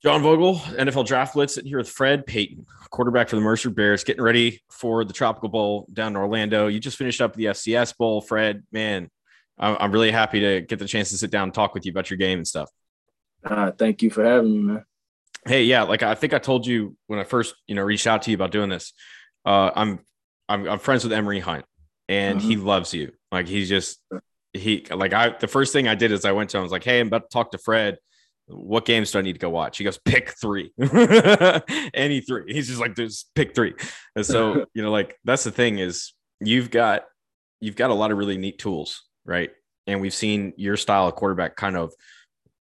John Vogel, NFL Draft Blitz, sitting here with Fred Payton, quarterback for the Mercer Bears, getting ready for the Tropical Bowl down in Orlando. You just finished up the FCS Bowl. Fred, man, I'm really happy to get the chance to sit down and talk with you about your game and stuff. Thank you for having me, man. Hey, yeah, like I think I told you when I first, reached out to you about doing this, I'm friends with Emory Hunt, and he loves you. Like he's just the first thing I did is I went to him, I was like, hey, I'm about to talk to Fred. What games do I need to go watch? He goes, pick three, any three. He's just like, just pick three. And so, that's the thing is you've got a lot of really neat tools, right? And we've seen your style of quarterback kind of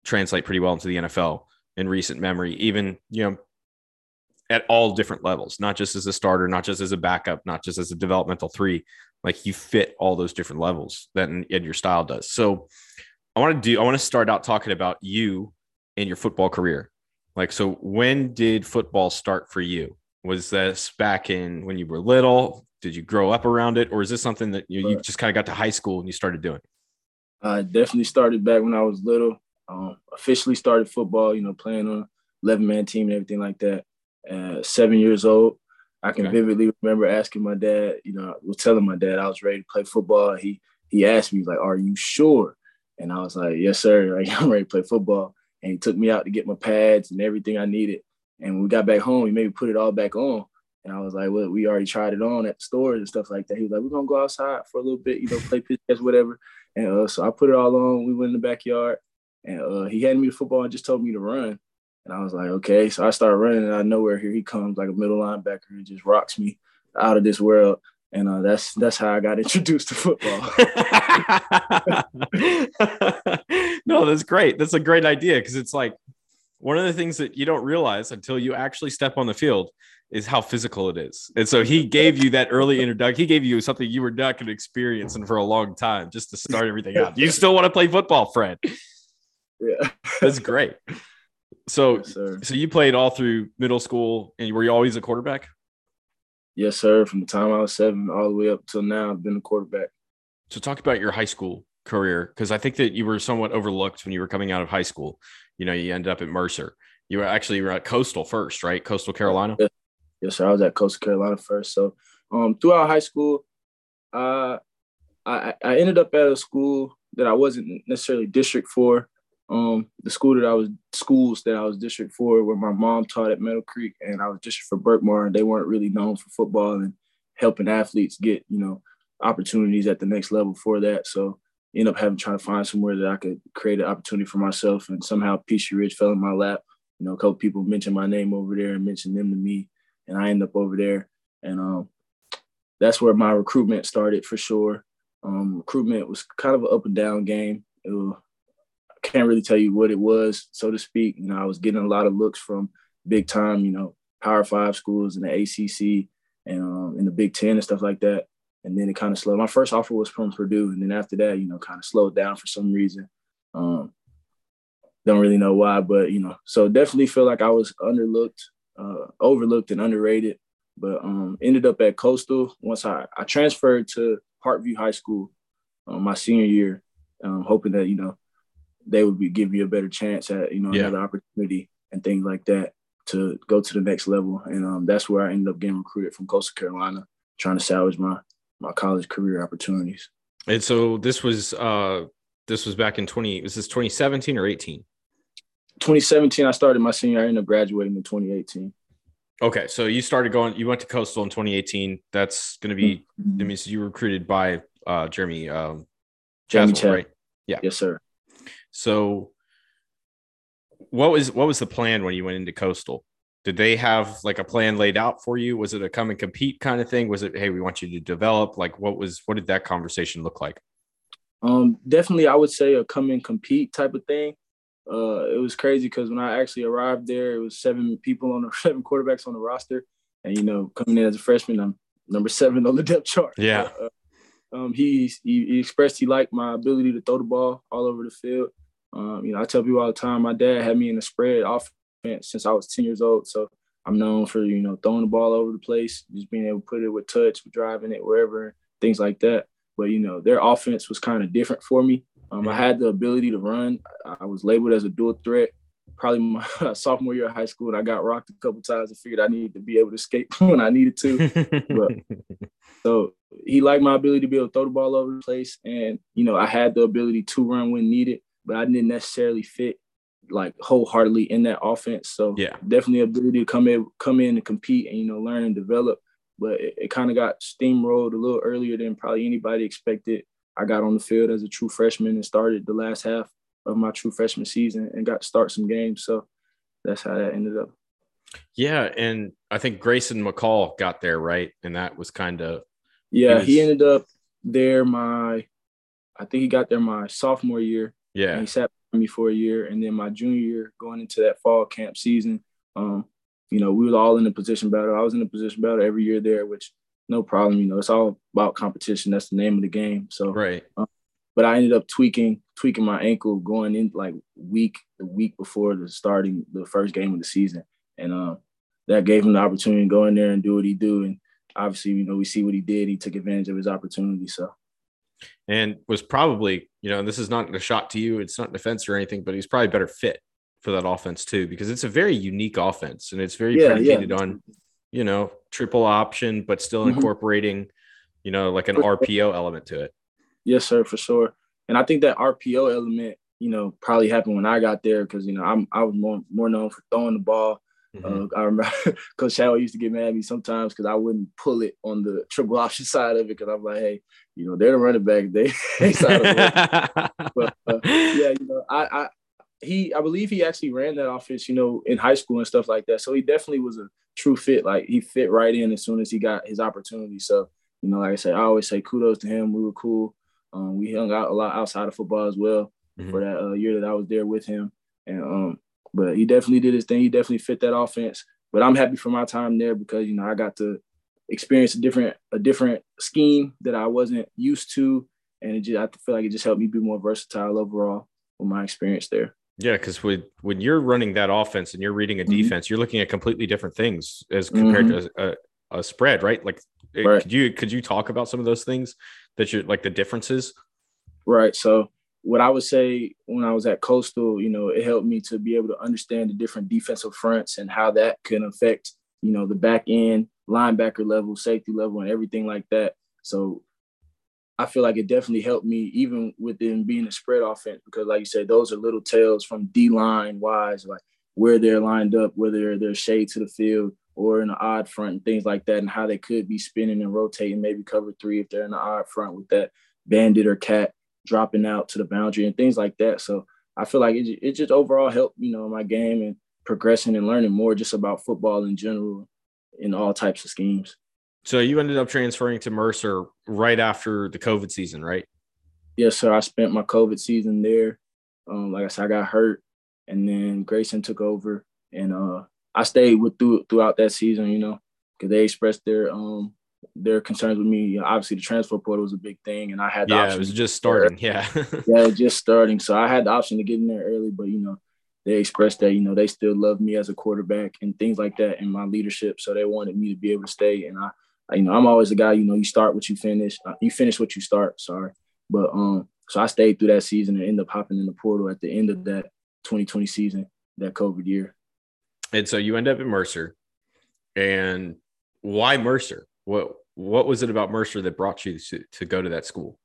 translate pretty well into the NFL in recent memory, even, at all different levels, not just as a starter, not just as a backup, not just as a developmental three, like you fit all those different levels that and your style does. So I want to start out talking about you in your football career. Like, so when did football start for you? Was this back in when you were little? Did you grow up around it? Or is this something that you just kind of got to high school and you started doing? I definitely started back when I was little. Officially started football, playing on 11-man team and everything like that. 7 years old. I can vividly remember asking my dad, I was telling my dad I was ready to play football. He asked me, like, are you sure? And I was like, yes, sir. Like, I'm ready to play football. And he took me out to get my pads and everything I needed. And when we got back home, he made me put it all back on. And I was like, well, we already tried it on at the stores and stuff like that. He was like, we're going to go outside for a little bit, play pitch, whatever. And so I put it all on. We went in the backyard. And he handed me the football and just told me to run. And I was like, okay. So I started running, and out of nowhere, here he comes like a middle linebacker and just rocks me out of this world. And that's how I got introduced to football. No, that's great. That's a great idea, because it's like one of the things that you don't realize until you actually step on the field is how physical it is. And so he gave you that early introduction. He gave you something you were not going to experience and for a long time just to start everything out. You still want to play football, Fred. Yeah. That's great. So, yes, so you played all through middle school, and were you always a quarterback? Yes, sir. From the time I was 7 all the way up till now, I've been a quarterback. So talk about your high school career, because I think that you were somewhat overlooked when you were coming out of high school. You ended up at Mercer. You were at Coastal first, right? Coastal Carolina? Yes, sir. I was at Coastal Carolina first. So throughout high school, I ended up at a school that I wasn't necessarily district for. The schools that I was district for where my mom taught at Meadow Creek, and I was district for Birkmar, and they weren't really known for football and helping athletes get, opportunities at the next level for that. So end up trying to find somewhere that I could create an opportunity for myself, and somehow Peachtree Ridge fell in my lap. A couple people mentioned my name over there and mentioned them to me, and I end up over there. And that's where my recruitment started for sure. Recruitment was kind of an up and down game. I can't really tell you what it was, so to speak. I was getting a lot of looks from big time, Power 5 schools and the ACC and in the Big Ten and stuff like that. And then it kind of slowed. My first offer was from Purdue. And then after that, kind of slowed down for some reason. Don't really know why, but, so definitely feel like I was overlooked and underrated, but ended up at Coastal. Once I transferred to Parkview High School my senior year, hoping that, they would give you a better chance at, another opportunity and things like that to go to the next level. And that's where I ended up getting recruited from Coastal Carolina, trying to salvage my college career opportunities. And so this was back in 2017 or 18? 2017, I started my senior year. I ended up graduating in 2018. Okay. So you went to Coastal in 2018. That's going to be, that means you were recruited by Jeremy Chappell, right? Yeah. Yes, sir. So what was the plan when you went into Coastal? Did they have like a plan laid out for you? Was it a come and compete kind of thing? Was it, hey, we want you to develop? Like what did that conversation look like? Definitely, I would say a come and compete type of thing. It was crazy because when I actually arrived there, it was seven quarterbacks on the roster. And, coming in as a freshman, I'm number 7 on the depth chart. Yeah. He expressed he liked my ability to throw the ball all over the field. I tell people all the time, my dad had me in the spread offense since I was 10 years old. So I'm known for, throwing the ball all over the place, just being able to put it with touch, driving it wherever, things like that. But, their offense was kind of different for me. I had the ability to run. I was labeled as a dual threat. probably my sophomore year of high school, and I got rocked a couple times and figured I needed to be able to escape when I needed to. But, so he liked my ability to be able to throw the ball all over the place. And, you know, I had the ability to run when needed, but I didn't necessarily fit like wholeheartedly in that offense. So yeah, definitely ability to come in and compete and, you know, learn and develop. But it kind of got steamrolled a little earlier than probably anybody expected. I got on the field as a true freshman and started the last half of my true freshman season and got to start some games. So that's how that ended up. Yeah. And I think Grayson McCall got there, right? And that was kind of. Yeah. He ended up there. I think he got there my sophomore year. Yeah. And he sat by me for a year. And then my junior year going into that fall camp season, you know, we were all in a position battle. I was in a position battle every year there, which no problem. You know, it's all about competition. That's the name of the game. So, right. But I ended up tweaking my ankle going in like the week before the first game of the season. And that gave him the opportunity to go in there and do what he do. And obviously, you know, we see what he did. He took advantage of his opportunity. So. And was probably, you know, and this is not a shot to you. It's not an offense or anything, but he's probably better fit for that offense too, because it's a very unique offense and it's very predicated on, you know, triple option, but still incorporating, you know, like an RPO element to it. Yes, sir, for sure. And I think that RPO element, you know, probably happened when I got there because, you know, I was more known for throwing the ball. I remember Coach Salmon used to get mad at me sometimes because I wouldn't pull it on the triple option side of it because I'm like, hey, you know, they're the running back. They side of it. But, yeah, you know, I believe he actually ran that offense, you know, in high school and stuff like that. So he definitely was a true fit. Like he fit right in as soon as he got his opportunity. So, you know, like I said, I always say kudos to him. We were cool. We hung out a lot outside of football as well for that year that I was there with him. And but he definitely did his thing. He definitely fit that offense. But I'm happy for my time there because, you know, I got to experience a different scheme that I wasn't used to. And I feel like it just helped me be more versatile overall with my experience there. Yeah, because when you're running that offense and you're reading a defense, you're looking at completely different things as compared to a spread, right? Like, right. Could you talk about some of those things that you like the differences? Right. So what I would say when I was at Coastal, you know, it helped me to be able to understand the different defensive fronts and how that can affect, you know, the back end, linebacker level, safety level, and everything like that. So I feel like it definitely helped me even within being a spread offense because, like you said, those are little tales from D-line wise, like where they're lined up, whether they're shade to the field or in the odd front and things like that, and how they could be spinning and rotating, maybe cover three if they're in the odd front with that bandit or cat dropping out to the boundary and things like that. So I feel like it just overall helped, you know, my game and progressing and learning more just about football in general in all types of schemes. So you ended up transferring to Mercer right after the COVID season, right? Yes, sir. I spent my COVID season there. Like I said, I got hurt, and then Grayson took over, and I stayed throughout that season, you know, because they expressed their concerns with me. You know, obviously, the transfer portal was a big thing, and I had the option. Yeah, it was just starting. Just starting. So I had the option to get in there early, but, you know, they expressed that, you know, they still love me as a quarterback and things like that in my leadership, so they wanted me to be able to stay, and you know, I'm always the guy, you know, you start what you finish. You finish what you start, sorry. But so I stayed through that season and ended up hopping in the portal at the end of that 2020 season, that COVID year. And so you end up at Mercer. And why Mercer? What was it about Mercer that brought you to go to that school?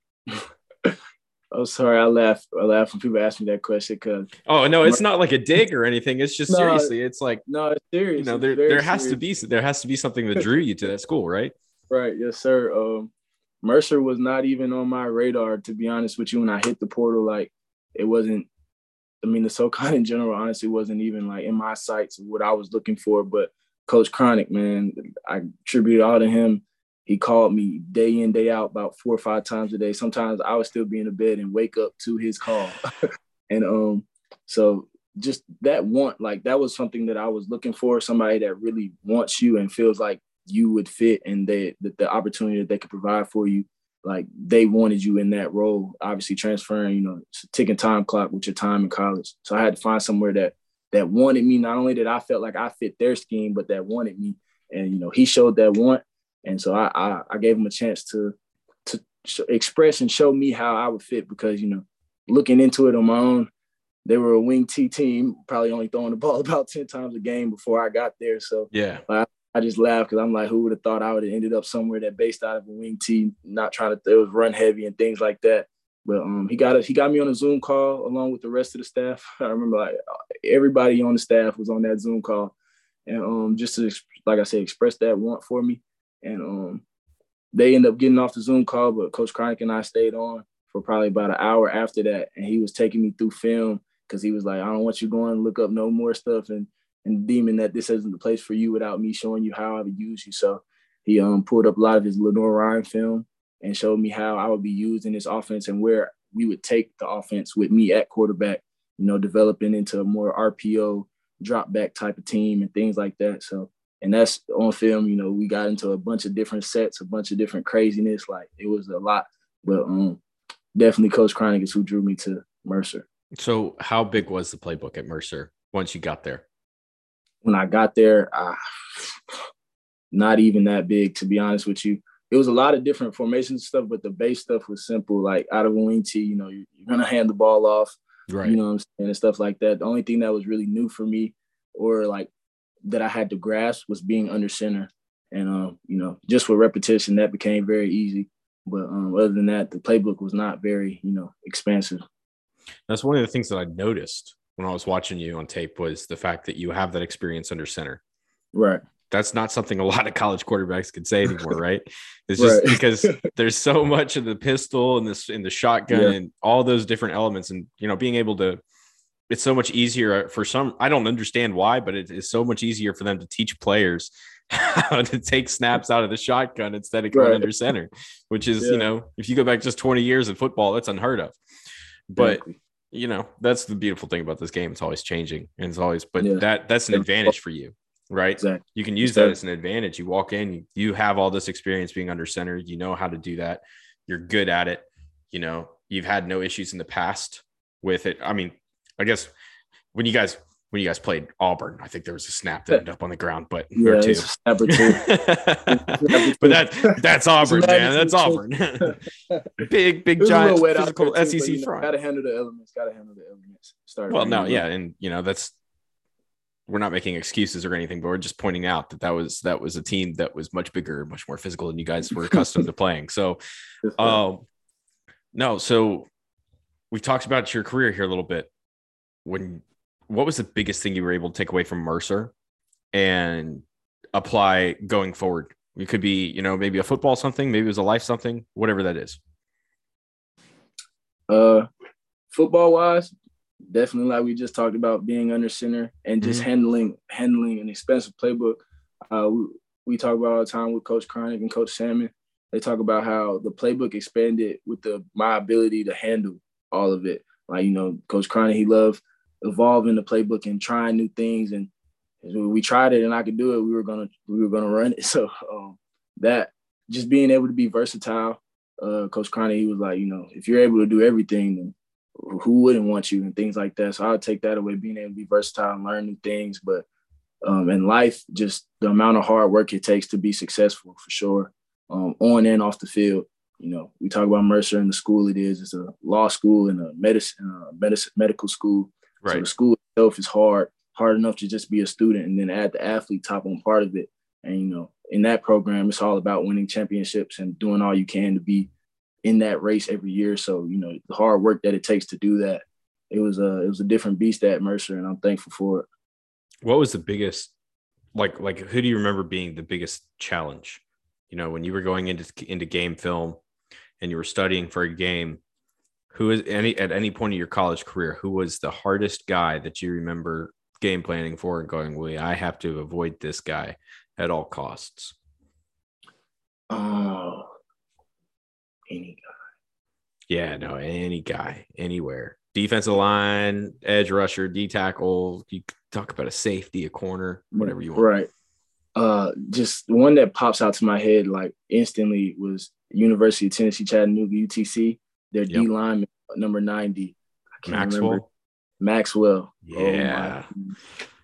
I'm sorry, I laugh when people ask me that question because oh no, it's not like a dig or anything. It's just seriously, it's like no, it's serious. You know, there has to be something that drew you to that school, right? Right, yes, sir. Mercer was not even on my radar, to be honest with you. When I hit the portal, like it wasn't. I mean, the SOCON in general, honestly, wasn't even like in my sights of what I was looking for. But Coach Kronick, man, I attribute all to him. He called me day in, day out, about 4 or 5 times a day. Sometimes I would still be in the bed and wake up to his call. And so just that want, like that was something that I was looking for, somebody that really wants you and feels like you would fit and that the opportunity that they could provide for you, like they wanted you in that role, obviously transferring, you know, it's a ticking time clock with your time in college. So I had to find somewhere that wanted me. Not only did I felt like I fit their scheme, but that wanted me. And, you know, he showed that want. And so I gave him a chance to express and show me how I would fit because, you know, looking into it on my own, they were a wing T team, probably only throwing the ball about 10 times a game before I got there. So yeah, I just laughed because I'm like, who would have thought I would have ended up somewhere that based out of a wing T, not trying to, it was run heavy and things like that. But he got me on a Zoom call along with the rest of the staff. I remember like everybody on the staff was on that Zoom call, and just to, like I said, express that want for me. And they ended up getting off the Zoom call, but Coach Kronick and I stayed on for probably about an hour after that. And he was taking me through film because he was like, I don't want you going to look up no more stuff and deeming that this isn't the place for you without me showing you how I would use you. So he pulled up a lot of his Lenore Ryan film and showed me how I would be used in this offense and where we would take the offense with me at quarterback, you know, developing into a more RPO drop back type of team and things like that. So, and that's on film, you know, we got into a bunch of different sets, a bunch of different craziness. Like it was a lot, but definitely Coach Kronick is who drew me to Mercer. So how big was the playbook at Mercer once you got there? When I got there, not even that big, to be honest with you. It was a lot of different formations and stuff, but the base stuff was simple. Like out of wing T, you know, you're going to hand the ball off, right? You know what I'm saying, and stuff like that. The only thing that was really new for me or like that I had to grasp was being under center. And, you know, just with repetition, that became very easy. But other than that, the playbook was not very, you know, expansive. That's one of the things that I noticed when I was watching you on tape was the fact that you have that experience under center. Right. That's not something a lot of college quarterbacks can say anymore, right? It's just right. Because there's so much of the pistol and this in the shotgun and all those different elements. And, you know, being able to, it's so much easier for some, I don't understand why, but it is so much easier for them to teach players how to take snaps out of the shotgun instead of going under center, which is, you know, if you go back just 20 years in football, that's unheard of. But, you know, that's the beautiful thing about this game. It's always changing and it's always, but that's an advantage for you, right? Exactly. You can use that as an advantage. You walk in, you have all this experience being under center. You know how to do that. You're good at it. You know, you've had no issues in the past with it. I mean, I guess when you guys played Auburn, I think there was a snap that ended up on the ground, but or two. Snap or two. But that's Auburn, man. That's Auburn. big giant physical too, SEC front. Gotta handle the elements. And you know, that's, we're not making excuses or anything, but we're just pointing out that was a team that was much bigger, much more physical than you guys were accustomed to playing. So, so we've talked about your career here a little bit. What was the biggest thing you were able to take away from Mercer and apply going forward? It could be, you know, maybe a football something, maybe it was a life something, whatever that is. Football wise, definitely like we just talked about, being under center and just handling an expensive playbook. We talk about all the time with Coach Kronick and Coach Salmon. They talk about how the playbook expanded with my ability to handle all of it. Like, you know, Coach Kronick, he loved evolving the playbook and trying new things. And we tried it and I could do it. We were gonna run it. So that just being able to be versatile, Coach Kronick, he was like, you know, if you're able to do everything, then who wouldn't want you and things like that. So I would take that away, being able to be versatile and learn new things. But in life, just the amount of hard work it takes to be successful, for sure, on and off the field. You know, we talk about Mercer and the school it is. It's a law school and a medical school. Right. So the school itself is hard enough to just be a student and then add the athlete top on part of it. And, you know, in that program, it's all about winning championships and doing all you can to be in that race every year. So, you know, the hard work that it takes to do that, it was a different beast at Mercer, and I'm thankful for it. What was the biggest, like who do you remember being the biggest challenge? You know, when you were going into game film, and you were studying for a game, at any point in your college career, who was the hardest guy that you remember game planning for and going, well, I have to avoid this guy at all costs? Oh, any guy. Yeah, no, any guy, anywhere. Defensive line, edge rusher, D tackle. You talk about a safety, a corner, whatever you want. Right. Just the one that pops out to my head like instantly was University of Tennessee, Chattanooga, UTC, their D lineman, number 90. I can't remember. Maxwell. Yeah. Oh,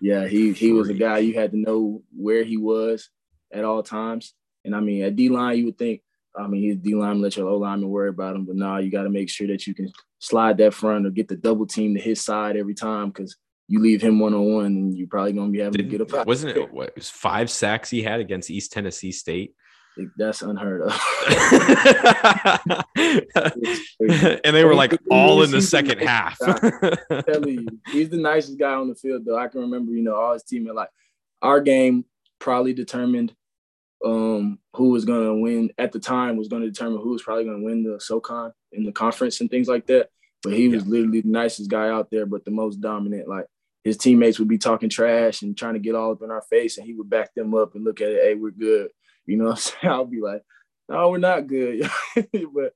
yeah, he was a guy you had to know where he was at all times. And, I mean, at D-line, you would think, I mean, he's D-line, let your O-lineman worry about him. But, no, you got to make sure that you can slide that front or get the double team to his side every time, because you leave him one-on-one and you're probably going to be having to get up. Wasn't it, what, it was 5 sacks he had against East Tennessee State? That's unheard of. And they were like all in the second half. I'm telling you, he's the nicest guy on the field, though. I can remember, you know, all his teammates, like our game probably determined who was going to win at the time, was going to determine who was probably going to win the SOCON in the conference and things like that. But he was literally the nicest guy out there, but the most dominant. Like, his teammates would be talking trash and trying to get all up in our face, and he would back them up and look at it, hey, we're good. You know what I'm saying? I'll be like, no, we're not good. But,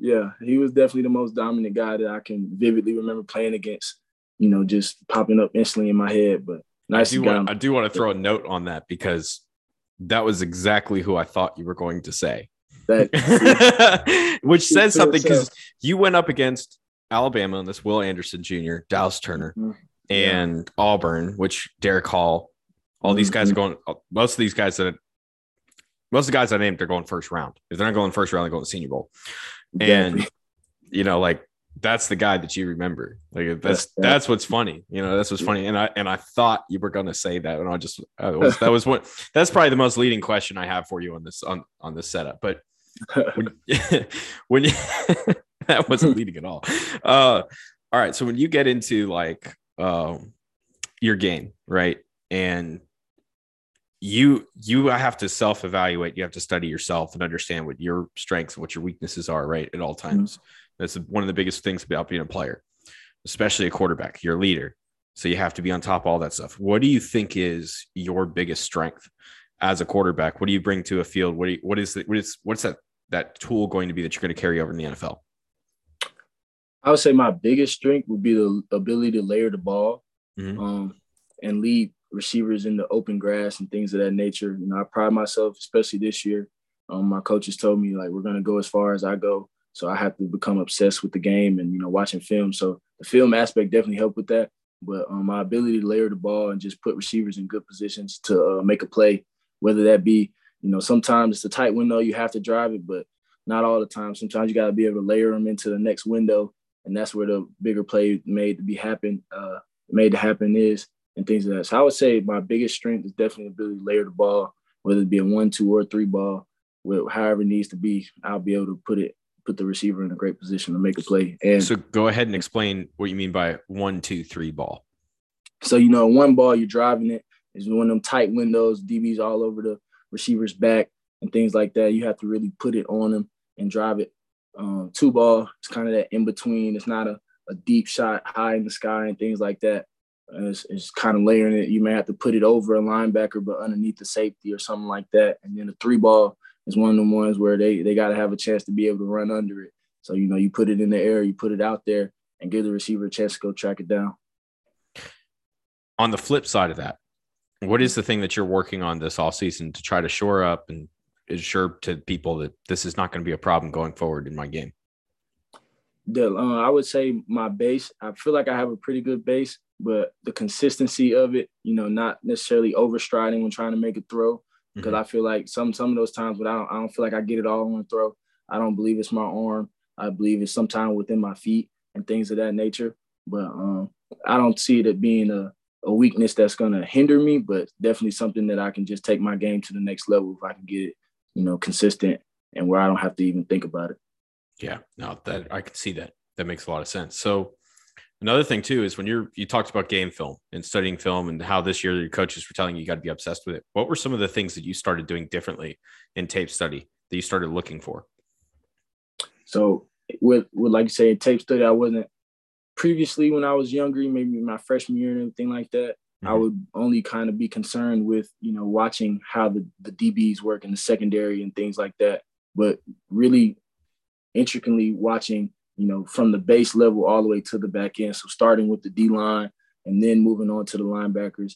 yeah, he was definitely the most dominant guy that I can vividly remember playing against, you know, just popping up instantly in my head. But nice. I do want to throw a note on that, because that was exactly who I thought you were going to say. That, which says something, because you went up against Alabama and this Will Anderson Jr., Dallas Turner, and Auburn, which Derek Hall, all these guys are going. Most of the guys I named, they're going first round. If they're not going first round, they're going to Senior Bowl. And you know, like, that's the guy that you remember. Like, that's what's funny. You know, that's what's funny. And I thought you were going to say that, and I just that's probably the most leading question I have for you on this this setup. But when you that wasn't leading at all. All right. So when you get into like your game, right, and you have to self-evaluate. You have to study yourself and understand what your strengths and what your weaknesses are, right, at all times. That's one of the biggest things about being a player, especially a quarterback. You're a leader, so you have to be on top of all that stuff. What do you think is your biggest strength as a quarterback? What do you bring to a field? What's that tool going to be that you're going to carry over in the NFL? I would say my biggest strength would be the ability to layer the ball and lead receivers in the open grass and things of that nature. You know, I pride myself, especially this year. My coaches told me, like, we're going to go as far as I go. So I have to become obsessed with the game and, you know, watching film. So the film aspect definitely helped with that. But my ability to layer the ball and just put receivers in good positions to make a play, whether that be, you know, sometimes it's a tight window, you have to drive it, but not all the time. Sometimes you got to be able to layer them into the next window. And that's where the bigger play made to happen is, and things like that. So I would say my biggest strength is definitely the ability to layer the ball, whether it be a 1, 2, or 3 ball, however it needs to be. I'll be able to put the receiver in a great position to make a play. And so go ahead and explain what you mean by 1, 2, 3 ball. So, you know, 1 ball, you're driving it. It's one of them tight windows, DBs all over the receiver's back and things like that. You have to really put it on them and drive it. 2 ball, it's kind of that in between. It's not a deep shot high in the sky and things like that. It's kind of layering it. You may have to put it over a linebacker, but underneath the safety or something like that. And then the 3 ball is one of the ones where they got to have a chance to be able to run under it. So, you know, you put it in the air, you put it out there, and give the receiver a chance to go track it down. On the flip side of that, what is the thing that you're working on this offseason to try to shore up and ensure to people that this is not going to be a problem going forward in my game? I would say my base. I feel like I have a pretty good base, but the consistency of it, you know, not necessarily overstriding when trying to make a throw, because I feel like some of those times when I don't feel like I get it all on a throw. I don't believe it's my arm. I believe it's sometimes within my feet and things of that nature. But I don't see it as being a weakness that's going to hinder me, but definitely something that I can just take my game to the next level if I can get it, you know, consistent and where I don't have to even think about it. Yeah, no, that I can see that. That makes a lot of sense. So another thing too is when you talked about game film and studying film and how this year your coaches were telling you got to be obsessed with it. What were some of the things that you started doing differently in tape study that you started looking for? So with like you say, in tape study, I wasn't previously when I was younger, maybe my freshman year and everything like that. I would only kind of be concerned with, you know, watching how the DBs work in the secondary and things like that, but really intricately watching, you know, from the base level all the way to the back end. So starting with the D-line and then moving on to the linebackers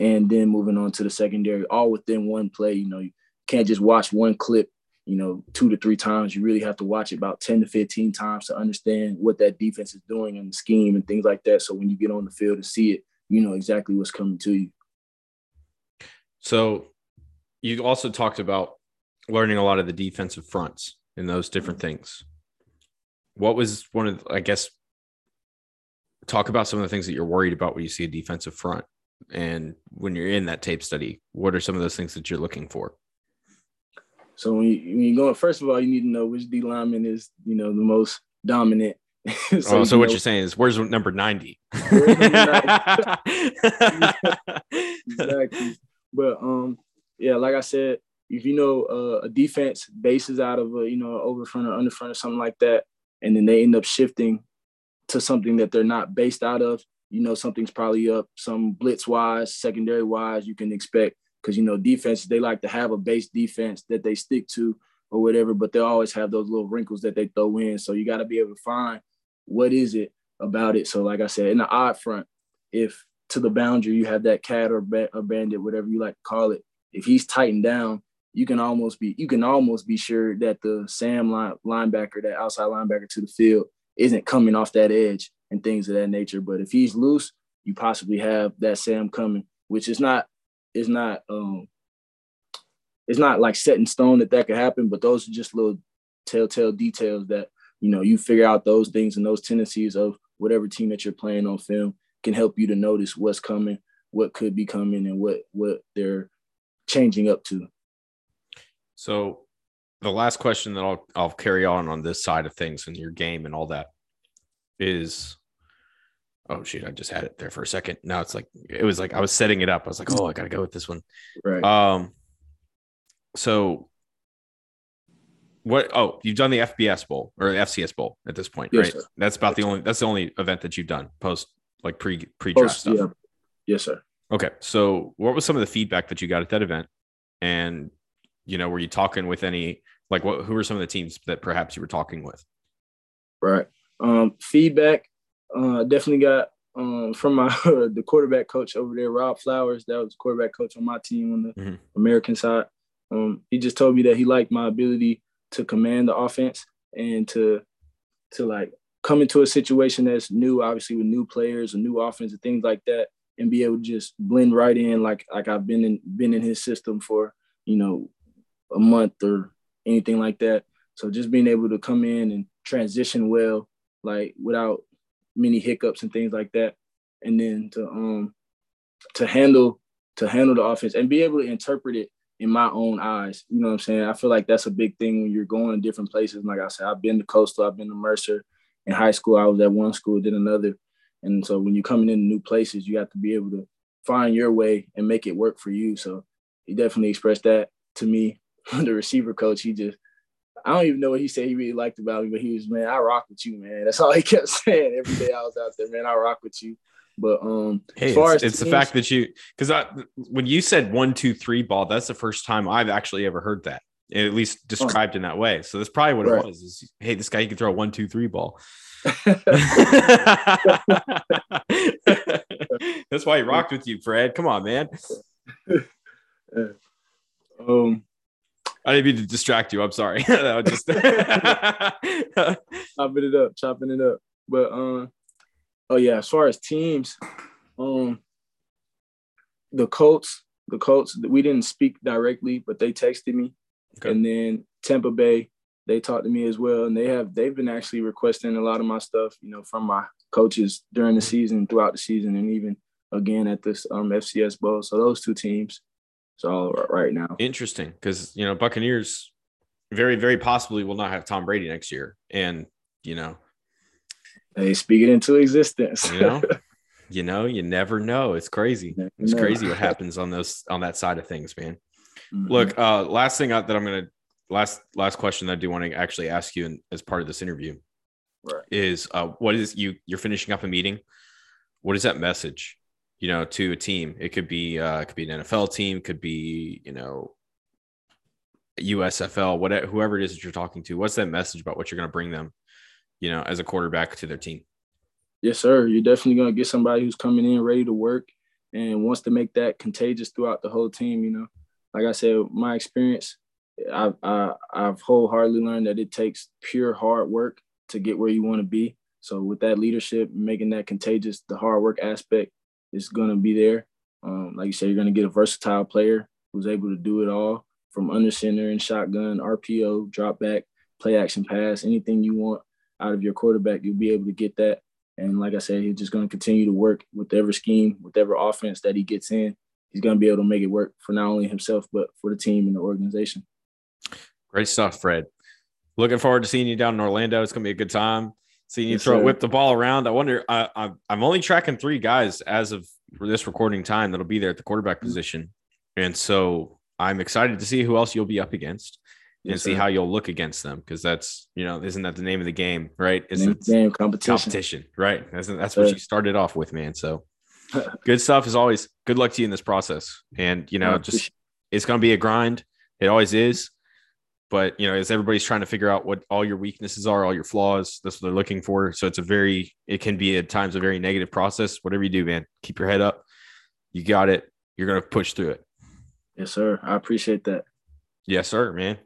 and then moving on to the secondary, all within one play. You know, you can't just watch one clip, you know, 2 to 3 times. You really have to watch it about 10 to 15 times to understand what that defense is doing and the scheme and things like that. So when you get on the field and see it, you know exactly what's coming to you. So you also talked about learning a lot of the defensive fronts and those different things. What was one of, I guess, talk about some of the things that you're worried about when you see a defensive front. And when you're in that tape study, what are some of those things that you're looking for? So when you go, first of all, you need to know which D lineman is, you know, the most dominant. So what you're saying is, where's number 90? Where's number 90? Exactly. But yeah, like I said, if you know a defense bases out of a, you know, over front or under front or something like that, and then they end up shifting to something that they're not based out of, you know, something's probably up. Some blitz wise, secondary wise, you can expect, because, you know, defense, they like to have a base defense that they stick to or whatever, but they always have those little wrinkles that they throw in. So you got to be able to find what is it about it. So like I said, in the odd front, if to the boundary you have that cat or bandit, whatever you like to call it, if he's tightened down, you can almost be sure that the Sam linebacker, that outside linebacker to the field, isn't coming off that edge and things of that nature. But if he's loose, you possibly have that Sam coming, which is not like set in stone that could happen. But those are just little telltale details that, you know, you figure out those things and those tendencies of whatever team that you're playing on film can help you to notice what's coming, what could be coming, and what they're changing up to. So the last question that I'll carry on this side of things and your game and all that is, oh shoot, I just had it there for a second. Now it's like, it was like, I was setting it up. I was like, oh, I got to go with this one. Right. So what, oh, you've done the FBS Bowl or the FCS Bowl at this point, yes, right? Sir. That's about that's the only event that you've done post, like pre-draft stuff. Yeah. Yes, sir. Okay. So what was some of the feedback that you got at that event? And, you know, were you talking with any, like, what, who are some of the teams that perhaps you were talking with? Right. Feedback, definitely got from my the quarterback coach over there, Rob Flowers. That was quarterback coach on my team on the American side. He just told me that he liked my ability to command the offense and to like come into a situation that's new, obviously with new players and new offense and things like that, and be able to just blend right in, like I've been in his system for, you know, a month or anything like that. So just being able to come in and transition well, like without many hiccups and things like that. And then to handle the offense and be able to interpret it in my own eyes. You know what I'm saying? I feel like that's a big thing when you're going to different places. Like I said, I've been to Coastal, I've been to Mercer. In high school, I was at one school, then another. And so when you're coming into new places, you have to be able to find your way and make it work for you. So he definitely expressed that to me. The receiver coach, he just, I don't even know what he said he really liked about me, but he was, man, I rock with you, man. That's all he kept saying every day I was out there, man, I rock with you. But hey, as far as it's teams, the fact that you, because when you said 1, 2, 3 ball, that's the first time I've actually ever heard that, at least described in that way. So that's probably what it was. Is, hey, this guy, he can throw a 1, 2, 3 ball. That's why he rocked with you, Fred. Come on, man. I didn't mean to distract you. I'm sorry. That was just chopping it up. But as far as teams, the Colts, we didn't speak directly, but they texted me. Okay. And then Tampa Bay, they talked to me as well. And they've been actually requesting a lot of my stuff, you know, from my coaches during the season, throughout the season, and even again at this FCS Bowl. So those two teams. So right now, interesting, because, you know, Buccaneers very, very possibly will not have Tom Brady next year, and, you know, they speak it into existence. you know, you never know. It's crazy. It's crazy what happens on that side of things, man. Mm-hmm. Look, last question that I do want to actually ask you as part of this interview is what is you're finishing up a meeting? What is that message? You know, to a team, it could be an NFL team, could be, you know, USFL, whatever, whoever it is that you're talking to. What's that message about what you're going to bring them, you know, as a quarterback to their team? Yes, sir. You're definitely going to get somebody who's coming in ready to work and wants to make that contagious throughout the whole team. You know, like I said, my experience, I've wholeheartedly learned that it takes pure hard work to get where you want to be. So with that leadership, making that contagious, the hard work aspect, it's going to be there. Like you said, you're going to get a versatile player who's able to do it all, from under center and shotgun, RPO, drop back, play action pass, anything you want. out of your quarterback, you'll be able to get that. And like I said, he's just going to continue to work with every scheme, with every offense that he gets in. He's going to be able to make it work for not only himself, but for the team and the organization. Great stuff, Fred. Looking forward to seeing you down in Orlando. It's going to be a good time. Seeing you whip the ball around. I wonder, I'm only tracking 3 guys as of this recording time that'll be there at the quarterback position. And so I'm excited to see who else you'll be up against and see how you'll look against them. Because that's, you know, isn't that the name of the game, right? Competition, right? That's what you started off with, man. So good stuff as always. Good luck to you in this process. And, you know, just it's going to be a grind. It always is. But, you know, as everybody's trying to figure out what all your weaknesses are, all your flaws, that's what they're looking for. So it can be at times a very negative process. Whatever you do, man, keep your head up. You got it. You're going to push through it. Yes, sir. I appreciate that. Yes, sir, man.